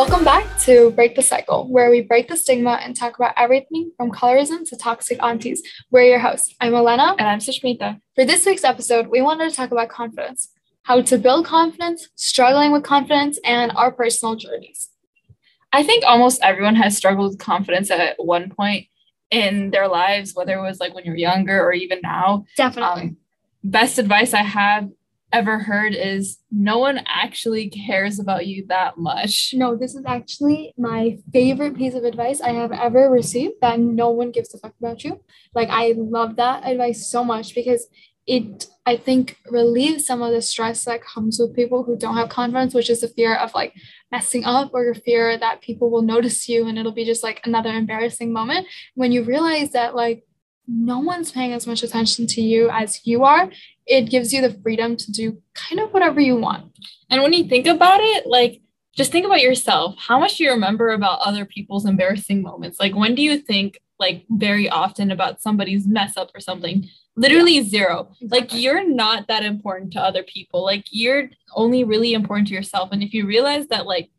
Welcome back to Break the Cycle, where we break the stigma and talk about everything from colorism to toxic aunties. We're your hosts. I'm Elena. And I'm Sushmita. For this week's episode, we wanted to talk about confidence, how to build confidence, struggling with confidence, and our personal journeys. I think almost everyone has struggled with confidence at one point in their lives, whether it was like when you're younger or even now. Definitely. Best advice I have ever heard is no one actually cares about you that much. No, this is actually my favorite piece of advice I have ever received, that no one gives a fuck about you. Like, I love that advice so much because it, I think, relieves some of the stress that comes with people who don't have confidence, which is the fear of like messing up or fear that people will notice you and it'll be just like another embarrassing moment. When you realize that like no one's paying as much attention to you as you are, it gives you the freedom to do kind of whatever you want. And when you think about it, like, just think about yourself. How much do you remember about other people's embarrassing moments? Like, when do you think, like, very often about somebody's mess up or something? Literally zero. Exactly. Like, you're not that important to other people. Like, you're only really important to yourself. And if you realize that, like,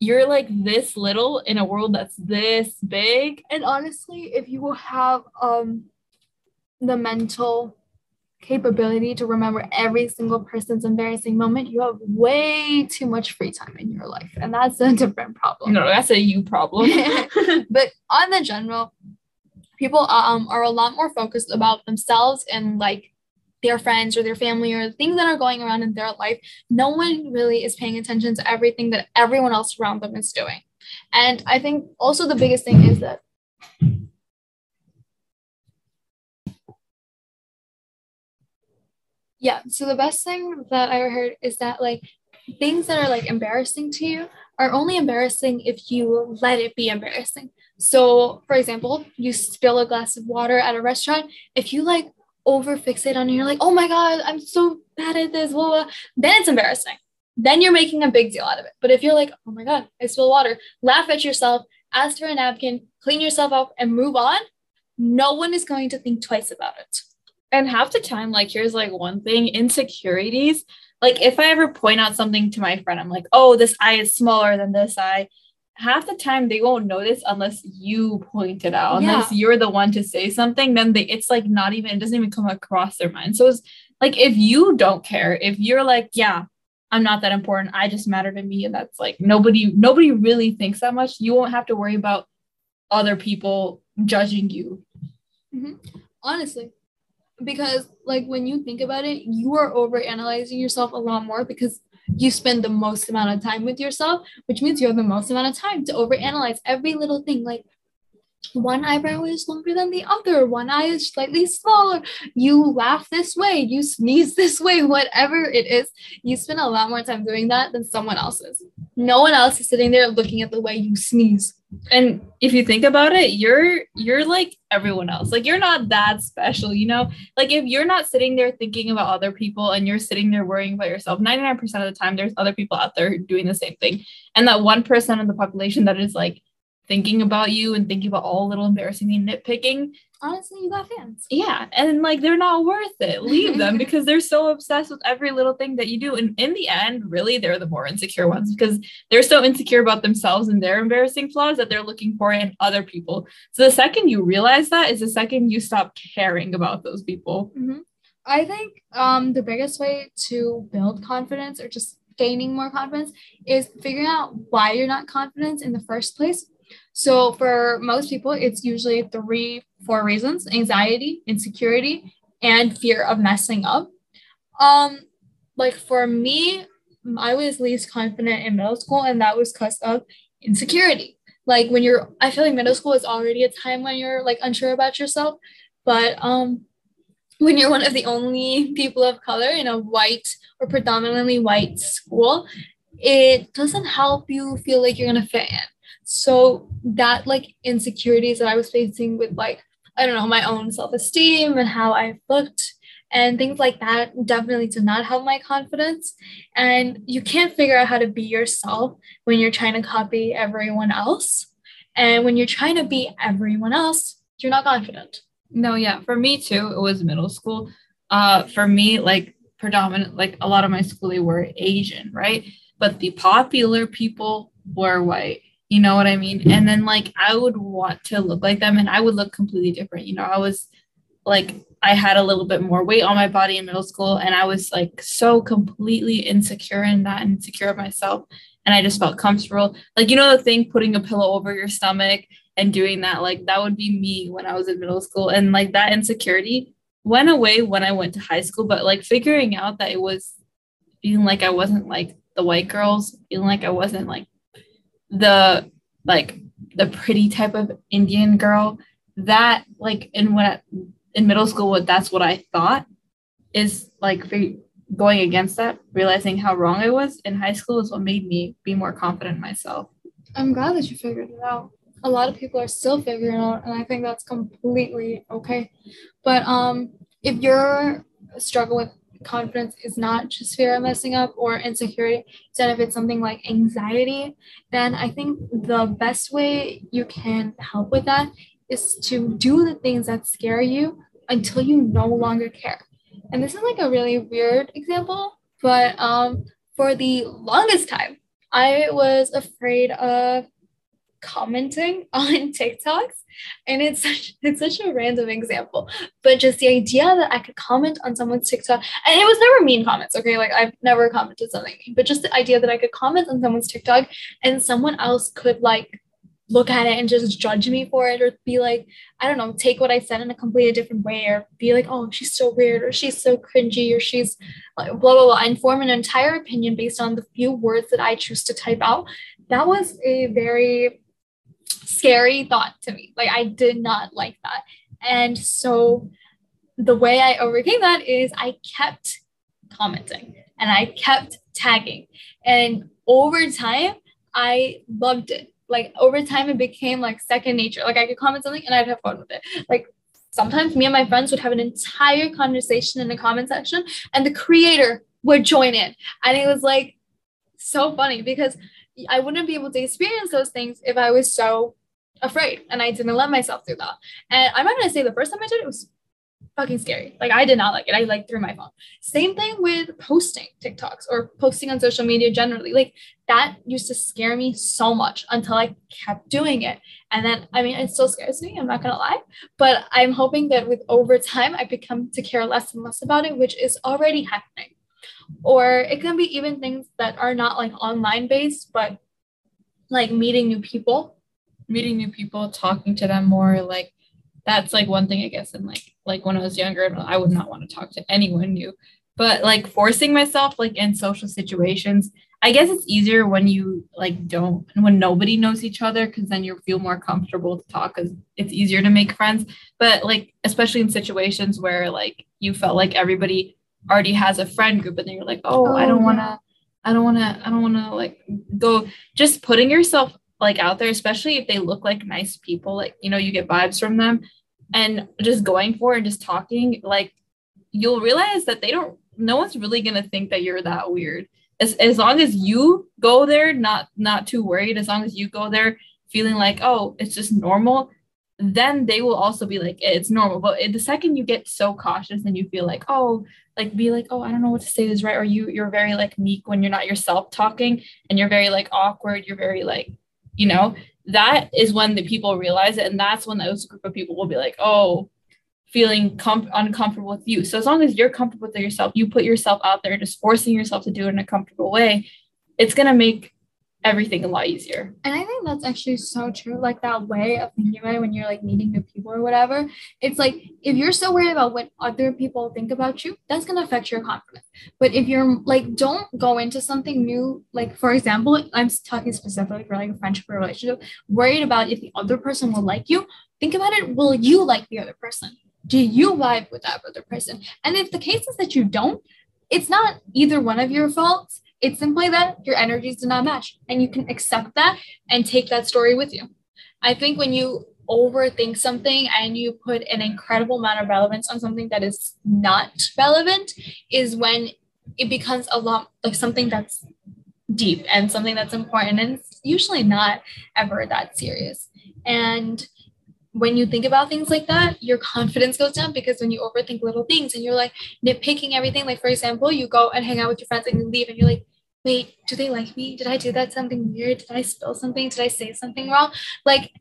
you're like this little in a world that's this big. And honestly, if you will have the mental capability to remember every single person's embarrassing moment, you have way too much free time in your life. And that's a different problem. No, that's a you problem. But on the general, people are a lot more focused about themselves and like their friends or their family or things that are going around in their life. No one really is paying attention to everything that everyone else around them is doing. And I think also the biggest thing is that so the best thing that I heard is that like things that are like embarrassing to you are only embarrassing if you let it be embarrassing. So for example, you spill a glass of water at a restaurant. If you like over fixate on it, you're like, oh my God, I'm so bad at this, blah, blah, then it's embarrassing. Then you're making a big deal out of it. But if you're like, oh my God, I spilled water, laugh at yourself, ask for a napkin, clean yourself up and move on, no one is going to think twice about it. And half the time, like, here's like one thing, insecurities. Like, if I ever point out something to my friend, I'm like, oh, this eye is smaller than this eye. Half the time they won't notice unless you point it out, unless you're the one to say something, then it's like not even, it doesn't even come across their mind. So it's like, if you don't care, if you're like, yeah, I'm not that important, I just matter to me. And that's like, nobody really thinks that much. You won't have to worry about other people judging you. Mm-hmm. Honestly. Because like, when you think about it, you are overanalyzing yourself a lot more because you spend the most amount of time with yourself, which means you have the most amount of time to overanalyze every little thing. Like, one eyebrow is longer than the other, one eye is slightly smaller, you laugh this way, you sneeze this way, whatever it is, you spend a lot more time doing that than someone else's. No one else is sitting there looking at the way you sneeze. And if you think about it, you're like everyone else. Like, you're not that special, you know? Like, if you're not sitting there thinking about other people and you're sitting there worrying about yourself, 99% of the time, there's other people out there doing the same thing. And that 1% of the population that is like thinking about you and thinking about all little embarrassing and nitpicking. Honestly, you got fans. Yeah. And like, they're not worth it. Leave them because they're so obsessed with every little thing that you do. And in the end, really, they're the more insecure ones because they're so insecure about themselves and their embarrassing flaws that they're looking for in other people. So the second you realize that is the second you stop caring about those people. Mm-hmm. I think the biggest way to build confidence or just gaining more confidence is figuring out why you're not confident in the first place. So for most people, it's usually 3-4 reasons: anxiety, insecurity, and fear of messing up. Like for me, I was least confident in middle school, and that was because of insecurity. Like I feel like middle school is already a time when you're like unsure about yourself, but when you're one of the only people of color in a white or predominantly white school, it doesn't help you feel like you're gonna fit in. So that like insecurities that I was facing with like, I don't know, my own self-esteem and how I looked and things like that definitely did not help my confidence. And you can't figure out how to be yourself when you're trying to copy everyone else. And when you're trying to be everyone else, you're not confident. No, yeah. For me too, it was middle school. For me, like predominant, like a lot of my school, they were Asian, right? But the popular people were white. You know what I mean? And then, like, I would want to look like them, and I would look completely different. You know, I was, like, I had a little bit more weight on my body in middle school, and I was, like, so completely insecure in that, and insecure of myself, and I just felt comfortable. Like, you know the thing, putting a pillow over your stomach and doing that, like, that would be me when I was in middle school. And, like, that insecurity went away when I went to high school, but, like, figuring out that it was feeling like I wasn't, like, the white girls, feeling like I wasn't, like, the pretty type of Indian girl that, like, and when in middle school, what that's what I thought is, like, going against that, realizing how wrong I was in high school is what made me be more confident in myself. I'm glad that you figured it out. A lot of people are still figuring it out, and I think that's completely okay. But if your struggle with confidence is not just fear of messing up or insecurity, instead if it's something like anxiety, then I think the best way you can help with that is to do the things that scare you until you no longer care. And this is like a really weird example, but for the longest time, I was afraid of commenting on TikToks, and it's such a random example, but just the idea that I could comment on someone's TikTok, and it was never mean comments, okay, like I've never commented something mean, but just the idea that I could comment on someone's TikTok and someone else could, like, look at it and just judge me for it, or be like, I don't know, take what I said in a completely different way, or be like, oh, she's so weird, or she's so cringy, or she's like, blah, blah, blah, and form an entire opinion based on the few words that I choose to type out. That was a very scary thought to me. Like, I did not like that. And so the way I overcame that is I kept commenting and I kept tagging. And over time, I loved it. Like, over time, it became like second nature. Like, I could comment something and I'd have fun with it. Like, sometimes me and my friends would have an entire conversation in the comment section and the creator would join in. And it was, like, so funny because I wouldn't be able to experience those things if I was so afraid, and I didn't let myself do that. And I'm not gonna say the first time I did it was fucking scary. Like, I did not like it. I, like, threw my phone. Same thing with posting TikToks or posting on social media generally. Like, that used to scare me so much until I kept doing it. And then, I mean, it still scares me, I'm not gonna lie, but I'm hoping that with over time, I become to care less and less about it, which is already happening. Or it can be even things that are not, like, online based, but, like, meeting new people, talking to them more. Like, that's, like, one thing, I guess. And like when I was younger, I would not want to talk to anyone new, but, like, forcing myself, like, in social situations, I guess it's easier when you, like, don't, and when nobody knows each other, because then you feel more comfortable to talk, because it's easier to make friends. But, like, especially in situations where, like, you felt like everybody already has a friend group, and then you're like, oh, I don't want to like go. Just putting yourself, like, out there, especially if they look like nice people, like, you know, you get vibes from them, and just going for it and just talking, like, you'll realize that no one's really gonna think that you're that weird, as long as you go there not too worried, as long as you go there feeling like, oh, it's just normal. Then they will also be like, it's normal. But the second you get so cautious and you feel like, oh, like, be like, oh, I don't know what to say is right, or you're very, like, meek when you're not yourself talking, and you're very, like, awkward, you're very, like, you know, that is when the people realize it, and that's when those group of people will be like, oh, feeling uncomfortable with you. So as long as you're comfortable with yourself, you put yourself out there, just forcing yourself to do it in a comfortable way, it's gonna make everything a lot easier. And I think that's actually so true. Like, that way of thinking about it when you're, like, meeting new people or whatever, it's like, if you're so worried about what other people think about you, that's going to affect your confidence. But if you're, like, don't go into something new, like, for example, I'm talking specifically for, like, a friendship or relationship, worried about if the other person will like you. Think about it, will you like the other person? Do you vibe with that other person? And if the case is that you don't, it's not either one of your faults. It's simply that your energies do not match, and you can accept that and take that story with you. I think when you overthink something and you put an incredible amount of relevance on something that is not relevant is when it becomes a lot like something that's deep and something that's important. And it's usually not ever that serious. And when you think about things like that, your confidence goes down, because when you overthink little things and you're, like, nitpicking everything, like, for example, you go and hang out with your friends and you leave and you're like, wait, do they like me? Did I do that something weird? Did I spill something? Did I say something wrong? Like,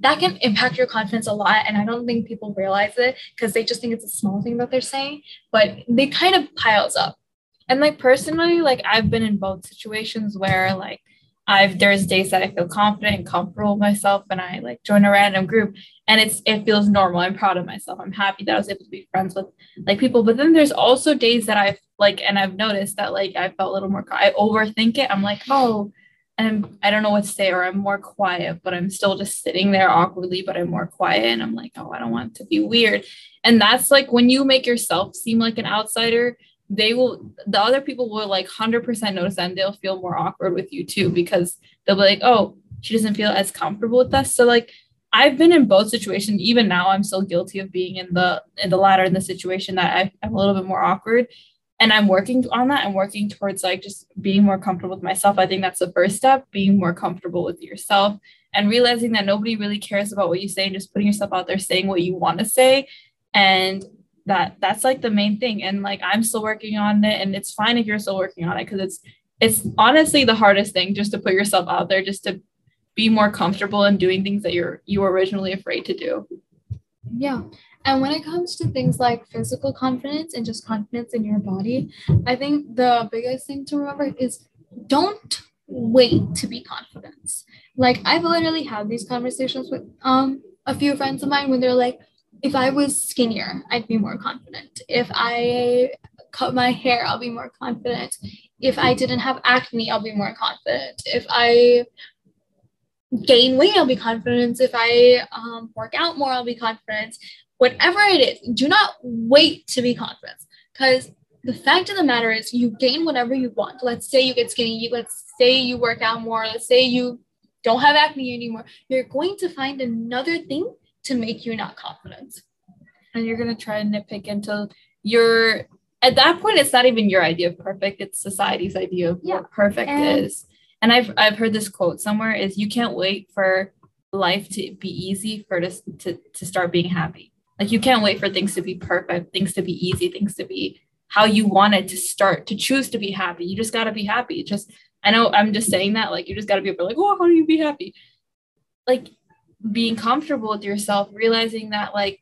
that can impact your confidence a lot. And I don't think people realize it because they just think it's a small thing that they're saying, but they kind of piles up. And like personally, like I've been in both situations where like there's days that I feel confident and comfortable with myself and I like join a random group and it feels normal. I'm proud of myself. I'm happy that I was able to be friends with like people. But then there's also days that I've noticed that like I felt a little more, I overthink it. I'm like, oh, and I don't know what to say, or I'm more quiet, but I'm still just sitting there awkwardly, but I'm more quiet. And I'm like, oh, I don't want to be weird. And that's like when you make yourself seem like an outsider, the other people will like 100% notice that, and they'll feel more awkward with you too, because they'll be like, oh, she doesn't feel as comfortable with us. So like, I've been in both situations. Even now, I'm still guilty of being in the latter, in the situation that I'm a little bit more awkward, and I'm working on that. I'm working towards like just being more comfortable with myself. I think that's the first step, being more comfortable with yourself and realizing that nobody really cares about what you say and just putting yourself out there, saying what you want to say. And that's like the main thing. And like, I'm still working on it, and it's fine if you're still working on it, because it's honestly the hardest thing, just to put yourself out there, just to be more comfortable in doing things that you were originally afraid to do. Yeah. And when it comes to things like physical confidence and just confidence in your body, I think the biggest thing to remember is don't wait to be confident. Like, I've literally had these conversations with a few friends of mine when they're like, if I was skinnier, I'd be more confident. If I cut my hair, I'll be more confident. If I didn't have acne, I'll be more confident. If I gain weight, I'll be confident. If I work out more, I'll be confident. Whatever it is, do not wait to be confident, because the fact of the matter is you gain whatever you want. Let's say you get skinny. Let's say you work out more. Let's say you don't have acne anymore. You're going to find another thing to make you not confident. And you're going to try and nitpick until you're, at that point, it's not even your idea of perfect. It's society's idea of what perfect is. And I've heard this quote somewhere is, you can't wait for life to be easy for us to start being happy. Like, you can't wait for things to be perfect, things to be easy, things to be how you want it to start, to choose to be happy. You just got to be happy. Just, I know I'm just saying that, like, you just got to be able to, like, oh, how do you be happy? Like, being comfortable with yourself, realizing that, like,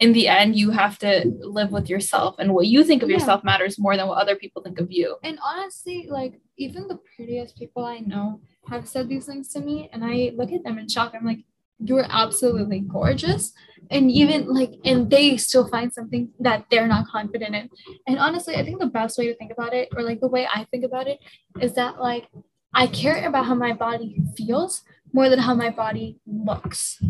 in the end, you have to live with yourself, and what you think of yourself matters more than what other people think of you. And honestly, like, even the prettiest people I know have said these things to me, and I look at them in shock. I'm like, you're absolutely gorgeous. And even like, and they still find something that they're not confident in. And honestly, I think the best way to think about it, or like the way I think about it, is that like, I care about how my body feels more than how my body looks,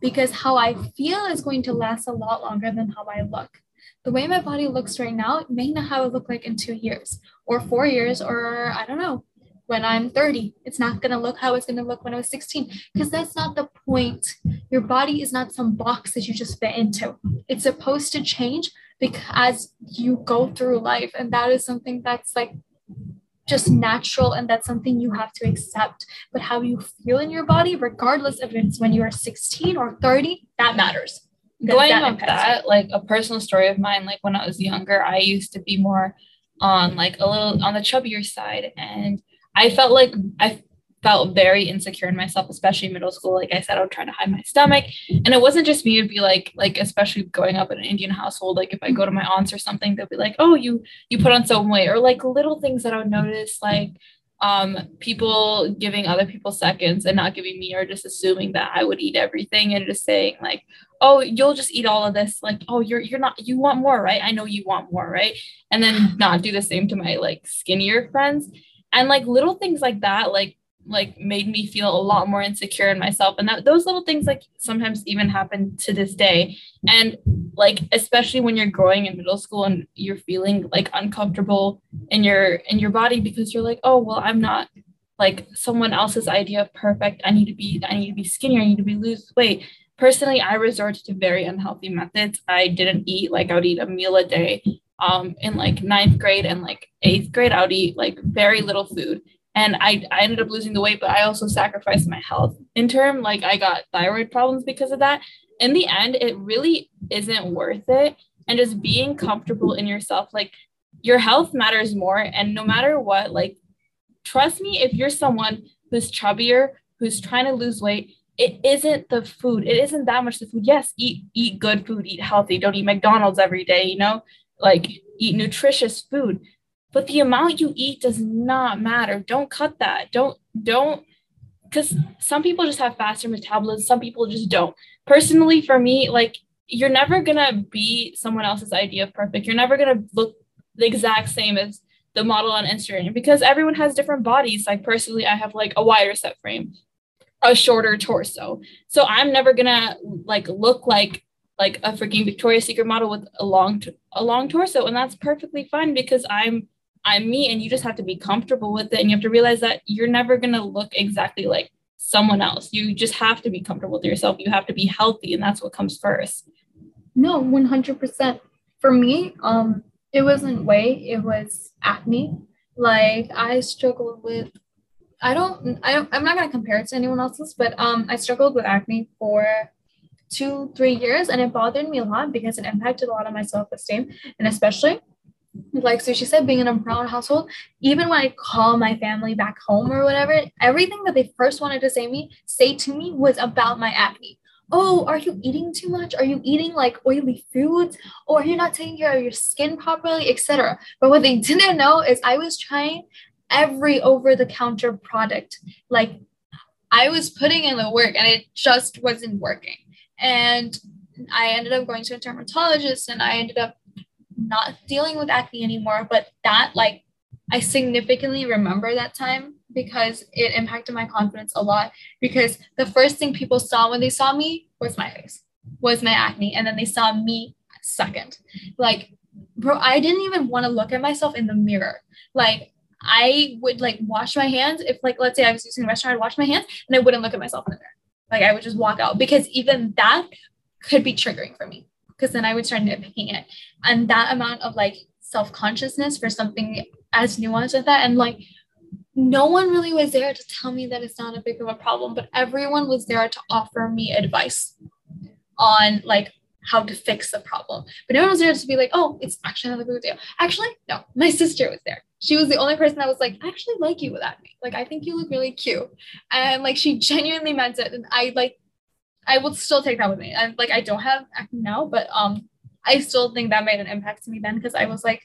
because how I feel is going to last a lot longer than how I look. The way my body looks right now, it may not how it look like in 2 years or 4 years, or I don't know, when I'm 30, it's not going to look how it's going to look when I was 16, because that's not the point. Your body is not some box that you just fit into. It's supposed to change because you go through life, and that is something that's like just natural, and that's something you have to accept. But how you feel in your body, regardless if it's when you are 16 or 30, that matters. Going off that, like a personal story of mine, like when I was younger, I used to be more on like a little on the chubbier side, and I felt very insecure in myself, especially in middle school. Like I said, I would try to hide my stomach, and it wasn't just me. It'd be like, especially going up in an Indian household, like if I go to my aunts or something, they'll be like, oh, you put on some weight, or like little things that I would notice, like people giving other people seconds and not giving me, or just assuming that I would eat everything and just saying like, oh, you'll just eat all of this. Like, oh, you're not, you want more, right? I know you want more, right? And then not do the same to my like skinnier friends. And like little things like that, like made me feel a lot more insecure in myself. And that those little things like sometimes even happen to this day. And like, especially when you're growing in middle school and you're feeling like uncomfortable in your body, because you're like, oh, well, I'm not like someone else's idea of perfect. I need to be skinnier. I need to be lose weight. Personally, I resorted to very unhealthy methods. I didn't eat, like I would eat a meal a day. In like 9th grade and like 8th grade, I would eat like very little food. And I ended up losing the weight, but I also sacrificed my health in turn. Like I got thyroid problems because of that. In the end, it really isn't worth it. And just being comfortable in yourself, like your health matters more. And no matter what, like Trust me, if you're someone who's chubbier, who's trying to lose weight, it isn't the food. It isn't that much the food. Yes, eat good food, eat healthy. Don't eat McDonald's every day, you know, like eat nutritious food. But the amount you eat does not matter. Don't cut that. Don't, because some people just have faster metabolism. Some people just don't. Personally, for me, like, you're never going to be someone else's idea of perfect. You're never going to look the exact same as the model on Instagram, because everyone has different bodies. Like, personally, I have like a wider set frame, a shorter torso. So I'm never going to like look like a freaking Victoria's Secret model with a long torso. And that's perfectly fine, because I'm me, and you just have to be comfortable with it. And you have to realize that you're never going to look exactly like someone else. You just have to be comfortable with yourself. You have to be healthy, and that's what comes first. No, 100%. For me, it wasn't weight, it was acne. Like, I struggled with, I'm not going to compare it to anyone else's, but I struggled with acne for 2-3 years, and it bothered me a lot because it impacted a lot of my self-esteem. And especially, like Sushi said, being in a brown household, even when I call my family back home or whatever, everything that they first wanted to say to me was about my acne. Oh, are you eating too much? Are you eating like oily foods? Or are you not taking care of your skin properly, etc.? But what they didn't know is I was trying every over-the-counter product. Like, I was putting in the work, and it just wasn't working. And I ended up going to a dermatologist, and I ended up not dealing with acne anymore. But that, like, I significantly remember that time, because it impacted my confidence a lot, because the first thing people saw when they saw me was my face, was my acne. And then they saw me second. Like, bro, I didn't even want to look at myself in the mirror. Like, I would like wash my hands. If like, let's say I was using a restaurant, I'd wash my hands and I wouldn't look at myself in the mirror. Like, I would just walk out, because even that could be triggering for me, because then I would start nitpicking it. And that amount of like self-consciousness for something as nuanced as that. And like, no one really was there to tell me that it's not a big of a problem, but everyone was there to offer me advice on like how to fix the problem. But no one was there to be like, oh, it's actually not a big deal. Actually, no, my sister was there. She was the only person that was like, I actually like you with acne. Like, I think you look really cute. And like, she genuinely meant it. And I will still take that with me. And like, I don't have acne now, but I still think that made an impact to me then, because I was like,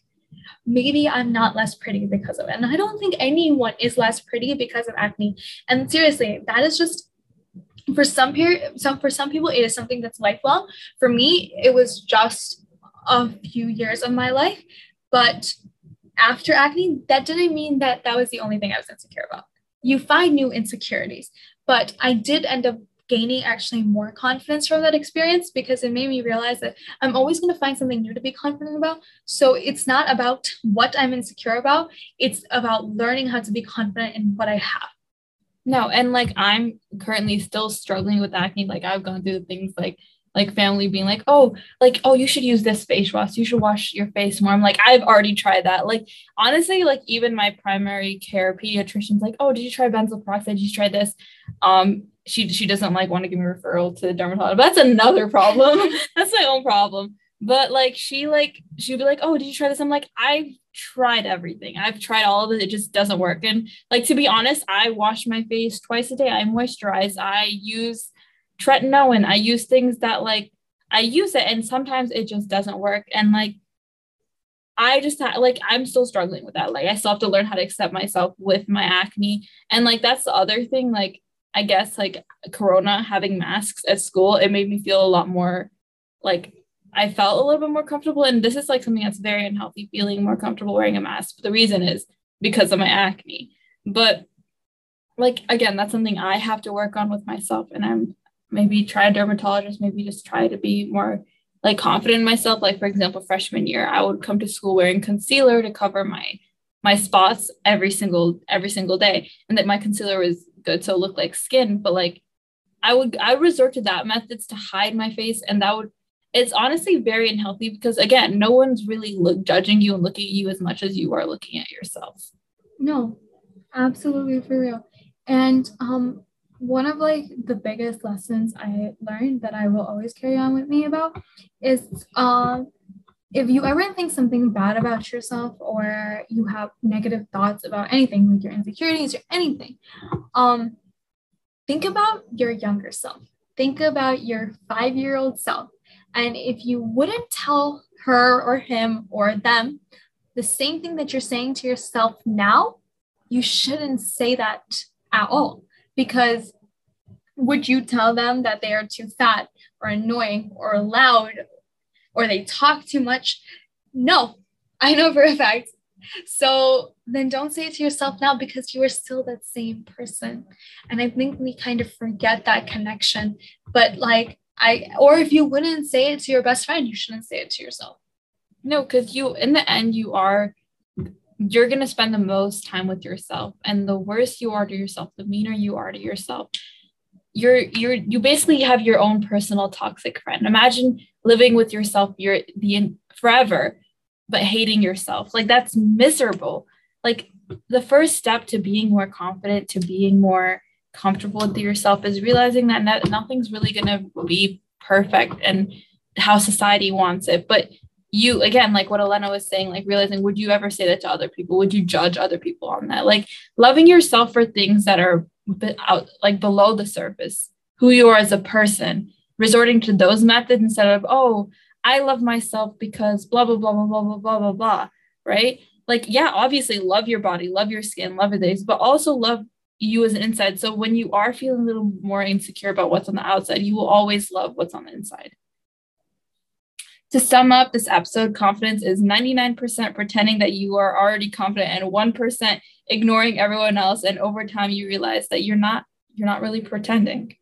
maybe I'm not less pretty because of it. And I don't think anyone is less pretty because of acne. And seriously, that is just for some people, it is something that's lifelong. For me, it was just a few years of my life. But after acne, that didn't mean that that was the only thing I was insecure about. You find new insecurities, but I did end up gaining actually more confidence from that experience, because it made me realize that I'm always going to find something new to be confident about. So it's not about what I'm insecure about. It's about learning how to be confident in what I have. No. And like, I'm currently still struggling with acne. Like, I've gone through things like family being like, oh, you should use this face wash. You should wash your face more. I'm like, I've already tried that. Like, honestly, like even my primary care pediatrician's like, oh, did you try benzoyl peroxide? Did you try this? She doesn't like want to give me a referral to the dermatologist. That's another problem. That's my own problem. But like, she'd be like, oh, did you try this? I'm like, I've tried everything. I've tried all of it. It just doesn't work. And like, to be honest, I wash my face twice a day. I moisturize. I use tretinoin. I use things that like, I use it, and sometimes it just doesn't work. And like, I just like, I'm still struggling with that. Like, I still have to learn how to accept myself with my acne. And like, that's the other thing. Like, I guess like Corona, having masks at school, it made me feel a lot more like, I felt a little bit more comfortable. And this is like something that's very unhealthy, feeling more comfortable wearing a mask. But the reason is because of my acne. But like, again, that's something I have to work on with myself. And I'm maybe try a dermatologist, maybe just try to be more like confident in myself. Like, for example, freshman year, I would come to school wearing concealer to cover my spots every single day. And that my concealer was good, so it looked like skin. But like, I would resort to that methods to hide my face, and it's honestly very unhealthy, because again, no one's really judging you and looking at you as much as you are looking at yourself. No, absolutely, for real. And one of like the biggest lessons I learned that I will always carry on with me about is If you ever think something bad about yourself or you have negative thoughts about anything, like your insecurities or anything, think about your younger self. Think about your 5-year-old self. And if you wouldn't tell her or him or them the same thing that you're saying to yourself now, you shouldn't say that at all. Because would you tell them that they are too fat or annoying or loud or they talk too much? No, I know for a fact. So then don't say it to yourself now, because you are still that same person. And I think we kind of forget that connection. But or if you wouldn't say it to your best friend, you shouldn't say it to yourself. No, because in the end, you're going to spend the most time with yourself, and the worse you are to yourself, the meaner you are to yourself, you basically have your own personal toxic friend. Imagine living with yourself forever, but hating yourself. Like, that's miserable. Like, the first step to being more confident, to being more comfortable with yourself, is realizing that nothing's really going to be perfect and how society wants it. But you, again, like what Elena was saying, like realizing, would you ever say that to other people? Would you judge other people on that? Like, loving yourself for things that are out, like below the surface, who you are as a person, resorting to those methods instead of, oh, I love myself because blah, blah, blah, blah, blah, blah, blah, blah, blah, right? Like, yeah, obviously love your body, love your skin, love your days, but also love you as an inside. So when you are feeling a little more insecure about what's on the outside, you will always love what's on the inside. To sum up this episode, confidence is 99% pretending that you are already confident and 1% ignoring everyone else. And over time, you realize that you're not really pretending.